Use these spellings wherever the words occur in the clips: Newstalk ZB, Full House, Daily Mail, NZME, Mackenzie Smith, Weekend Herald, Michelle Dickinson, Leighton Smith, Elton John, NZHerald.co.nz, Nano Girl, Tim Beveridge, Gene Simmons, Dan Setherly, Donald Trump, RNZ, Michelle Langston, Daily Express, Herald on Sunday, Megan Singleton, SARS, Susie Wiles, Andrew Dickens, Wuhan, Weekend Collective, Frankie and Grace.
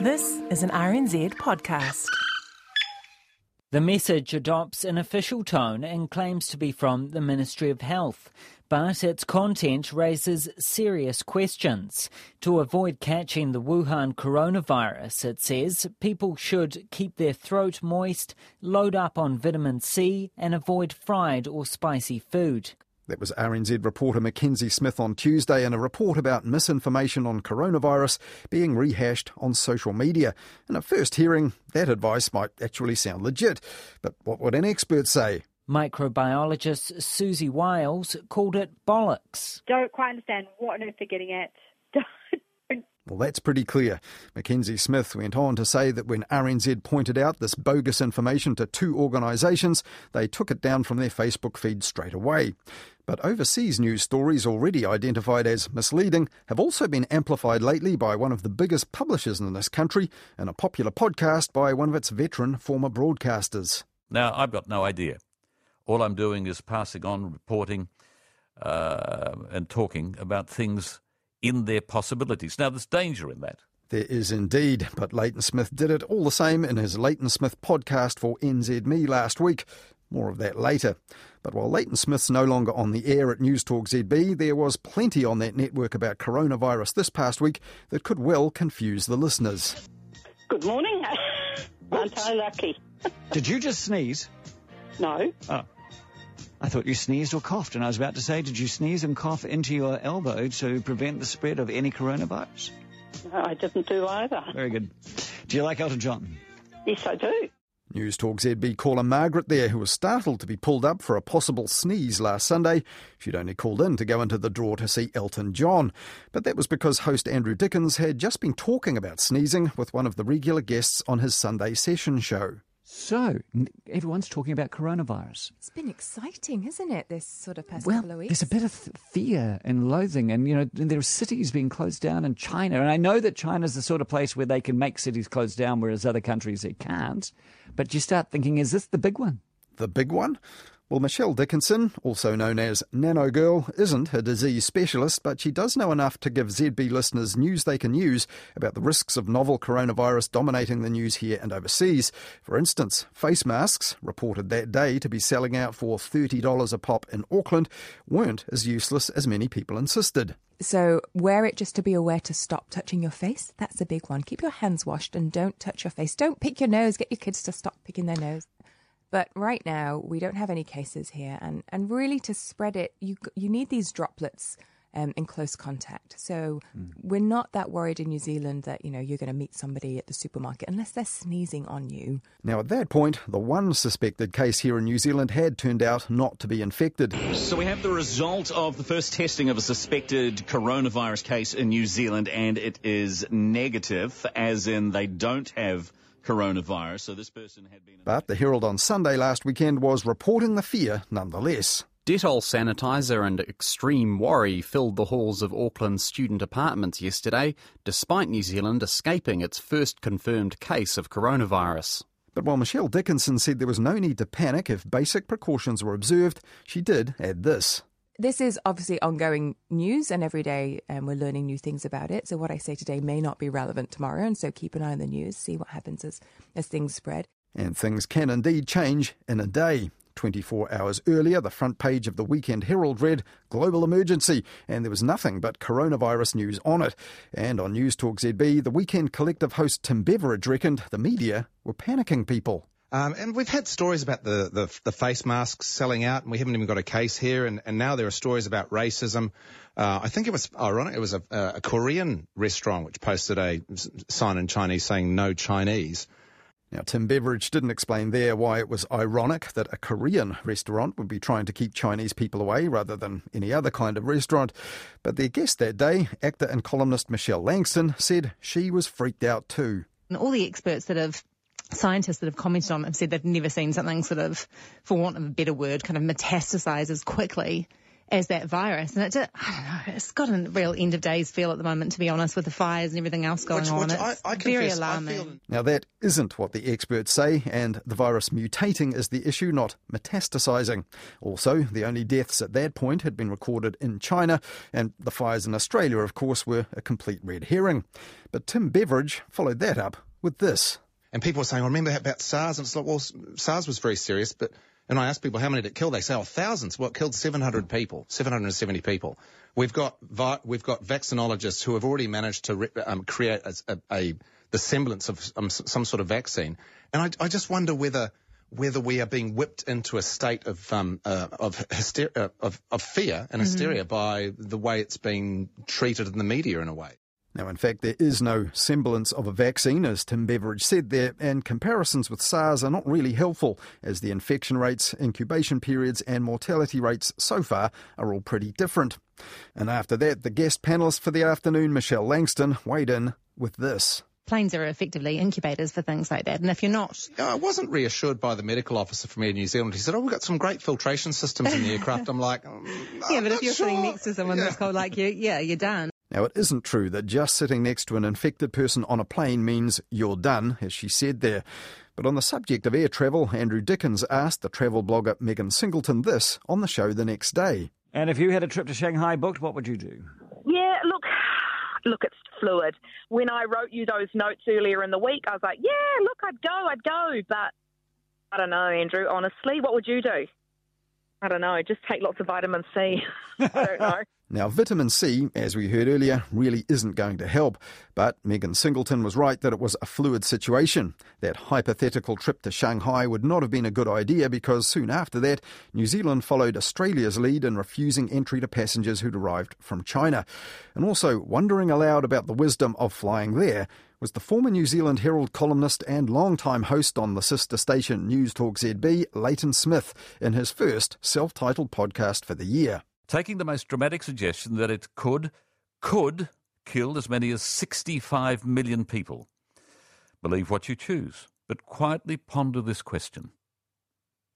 This is an RNZ podcast. The message adopts an official tone and claims to be from the Ministry of Health, but its content raises serious questions. To avoid catching the Wuhan coronavirus, it says people should keep their throat moist, load up on vitamin C, and avoid fried or spicy food. That was RNZ reporter Mackenzie Smith on Tuesday in a report about misinformation on coronavirus being rehashed on social media. And at first hearing, that advice might actually sound legit. But what would an expert say? Microbiologist Susie Wiles called it bollocks. Don't quite understand what on earth they're getting at. Well, that's pretty clear. Mackenzie Smith went on to say that when RNZ pointed out this bogus information to two organisations, they took it down from their Facebook feed straight away. But overseas news stories already identified as misleading have also been amplified lately by one of the biggest publishers in this country and a popular podcast by one of its veteran former broadcasters. Now, I've got no idea. All I'm doing is passing on reporting and talking about things in their possibilities. Now, there's danger in that. There is indeed, but Leighton Smith did it all the same in his Leighton Smith podcast for NZME last week. More of that later. But while Leighton Smith's no longer on the air at Newstalk ZB, there was plenty on that network about coronavirus this past week that could well confuse the listeners. Good morning. Aren't I lucky? Did you just sneeze? No. Oh. I thought you sneezed or coughed, and I was about to say, did you sneeze and cough into your elbow to prevent the spread of any coronavirus? No, I didn't do either. Very good. Do you like Elton John? Yes, I do. Newstalk ZB caller Margaret there, who was startled to be pulled up for a possible sneeze last Sunday. She'd only called in to go into the draw to see Elton John. But that was because host Andrew Dickens had just been talking about sneezing with one of the regular guests on his Sunday session show. So, everyone's talking about coronavirus. It's been exciting, isn't it, this sort of past couple of weeks? There's a bit of fear and loathing, and, you know, there are cities being closed down in China. And I know that China's the sort of place where they can make cities closed down, whereas other countries they can't. But you start thinking, is this the big one? The big one? Well, Michelle Dickinson, also known as Nano Girl, isn't a disease specialist, but she does know enough to give ZB listeners news they can use about the risks of novel coronavirus dominating the news here and overseas. For instance, face masks, reported that day to be selling out for $30 a pop in Auckland, weren't as useless as many people insisted. So wear it just to be aware to stop touching your face. That's a big one. Keep your hands washed and don't touch your face. Don't pick your nose. Get your kids to stop picking their nose. But right now, we don't have any cases here. And really, to spread it, you need these droplets in close contact. So we're not that worried in New Zealand that, you know, you're going to meet somebody at the supermarket unless they're sneezing on you. Now, at that point, the one suspected case here in New Zealand had turned out not to be infected. So we have the result of the first testing of a suspected coronavirus case in New Zealand, and it is negative, as in they don't have coronavirus, so this person had been... But the Herald on Sunday last weekend was reporting the fear nonetheless. Dettol sanitiser and extreme worry filled the halls of Auckland's student apartments yesterday, despite New Zealand escaping its first confirmed case of coronavirus. But while Michelle Dickinson said there was no need to panic if basic precautions were observed, she did add this. This is obviously ongoing news, and every day we're learning new things about it. So what I say today may not be relevant tomorrow, and so keep an eye on the news, see what happens as things spread. And things can indeed change in a day. 24 hours earlier, the front page of the Weekend Herald read, "Global Emergency," and there was nothing but coronavirus news on it. And on Newstalk ZB, the Weekend Collective host Tim Beveridge reckoned the media were panicking people. And we've had stories about the face masks selling out, and we haven't even got a case here. And now there are stories about racism. I think it was ironic. It was a Korean restaurant which posted a sign in Chinese saying "No Chinese." Now, Tim Beveridge didn't explain there why it was ironic that a Korean restaurant would be trying to keep Chinese people away rather than any other kind of restaurant. But their guest that day, actor and columnist Michelle Langston, said she was freaked out too. And all the experts that have... Scientists that have commented on it have said they've never seen something sort of, for want of a better word, kind of metastasizes quickly as that virus. And it just, I don't know, it's got a real end of days feel at the moment, to be honest, with the fires and everything else going on. I confess, very alarming. Now, that isn't what the experts say, and the virus mutating is the issue, not metastasising. Also, the only deaths at that point had been recorded in China, and the fires in Australia, of course, were a complete red herring. But Tim Beveridge followed that up with this. And people are saying, I remember about SARS, and it's like, well, SARS was very serious, but... And I ask people, how many did it kill? They say, oh, thousands. Well, it killed 700 people, 770 people. We've got vaccinologists who have already managed to create the semblance of some sort of vaccine. And I just wonder whether we are being whipped into a state of fear and hysteria by the way it's being treated in the media in a way. Now, in fact, there is no semblance of a vaccine, as Tim Beveridge said there, and comparisons with SARS are not really helpful, as the infection rates, incubation periods and mortality rates so far are all pretty different. And after that, the guest panellist for the afternoon, Michelle Langston, weighed in with this. Planes are effectively incubators for things like that. And if you're not... I wasn't reassured by the medical officer from Air New Zealand. He said, oh, we've got some great filtration systems in the aircraft. I'm like, yeah, but if you're sitting next to someone that's cold like you, yeah, you're done. Now, it isn't true that just sitting next to an infected person on a plane means you're done, as she said there. But on the subject of air travel, Andrew Dickens asked the travel blogger Megan Singleton this on the show the next day. And if you had a trip to Shanghai booked, what would you do? Yeah, look, it's fluid. When I wrote you those notes earlier in the week, I was like, yeah, look, I'd go. But I don't know, Andrew, honestly, what would you do? I don't know, just take lots of vitamin C. I don't know. Now, vitamin C, as we heard earlier, really isn't going to help. But Megan Singleton was right that it was a fluid situation. That hypothetical trip to Shanghai would not have been a good idea because soon after that, New Zealand followed Australia's lead in refusing entry to passengers who'd arrived from China. And also, wondering aloud about the wisdom of flying there was the former New Zealand Herald columnist and longtime host on the sister station Newstalk ZB, Leighton Smith, in his first self-titled podcast for the year. Taking the most dramatic suggestion that it could kill as many as 65 million people. Believe what you choose, but quietly ponder this question.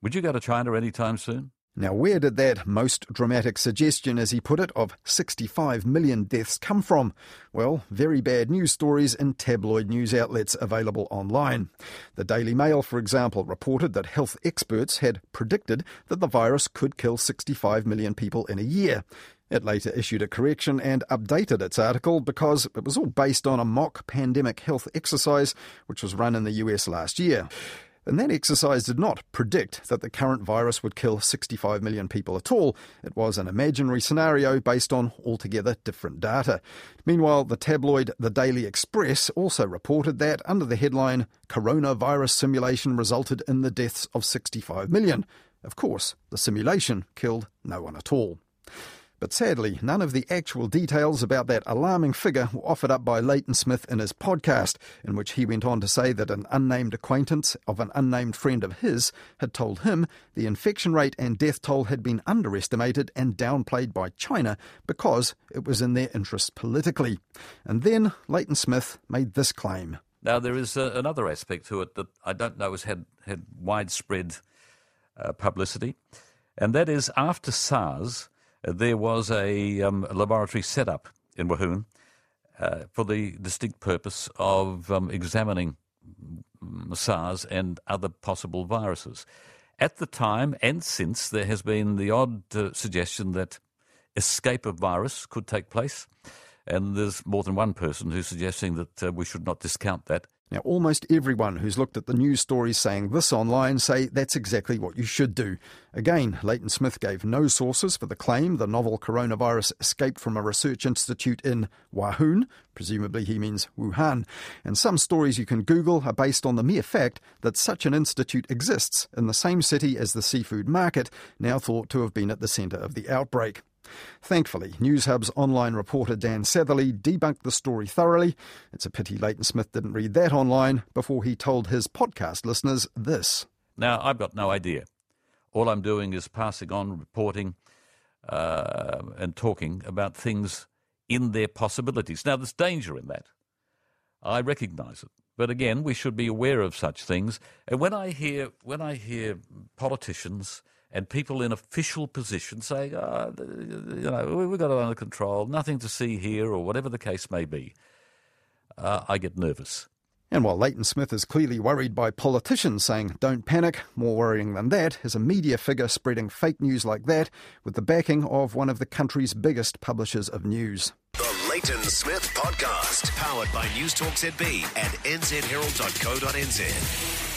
Would you go to China anytime soon? Now, where did that most dramatic suggestion, as he put it, of 65 million deaths come from? Well, very bad news stories in tabloid news outlets available online. The Daily Mail, for example, reported that health experts had predicted that the virus could kill 65 million people in a year. It later issued a correction and updated its article because it was all based on a mock pandemic health exercise which was run in the US last year. And that exercise did not predict that the current virus would kill 65 million people at all. It was an imaginary scenario based on altogether different data. Meanwhile, the tabloid The Daily Express also reported that, under the headline, Coronavirus Simulation Resulted in the Deaths of 65 Million. Of course, the simulation killed no one at all. But sadly, none of the actual details about that alarming figure were offered up by Leighton Smith in his podcast, in which he went on to say that an unnamed acquaintance of an unnamed friend of his had told him the infection rate and death toll had been underestimated and downplayed by China because it was in their interest politically. And then Leighton Smith made this claim. Now, there is another aspect to it that I don't know has had widespread publicity, and that is after SARS... There was a laboratory set up in Wuhan for the distinct purpose of examining SARS and other possible viruses. At the time and since, there has been the odd suggestion that escape of virus could take place, and there's more than one person who's suggesting that we should not discount that. Now, almost everyone who's looked at the news stories saying this online say that's exactly what you should do. Again, Leighton Smith gave no sources for the claim the novel coronavirus escaped from a research institute in Wuhan. Presumably he means Wuhan. And some stories you can Google are based on the mere fact that such an institute exists in the same city as the seafood market, now thought to have been at the centre of the outbreak. Thankfully, NewsHub's online reporter Dan Setherly debunked the story thoroughly. It's a pity Leighton Smith didn't read that online before he told his podcast listeners this. Now, I've got no idea. All I'm doing is passing on, reporting and talking about things in their possibilities. Now, there's danger in that. I recognise it. But again, we should be aware of such things. And when I hear politicians and people in official positions saying, we've got it under control, nothing to see here, or whatever the case may be, I get nervous. And while Leighton Smith is clearly worried by politicians saying, don't panic, more worrying than that is a media figure spreading fake news like that with the backing of one of the country's biggest publishers of news. The Leighton Smith Podcast, powered by Newstalk ZB and NZHerald.co.nz.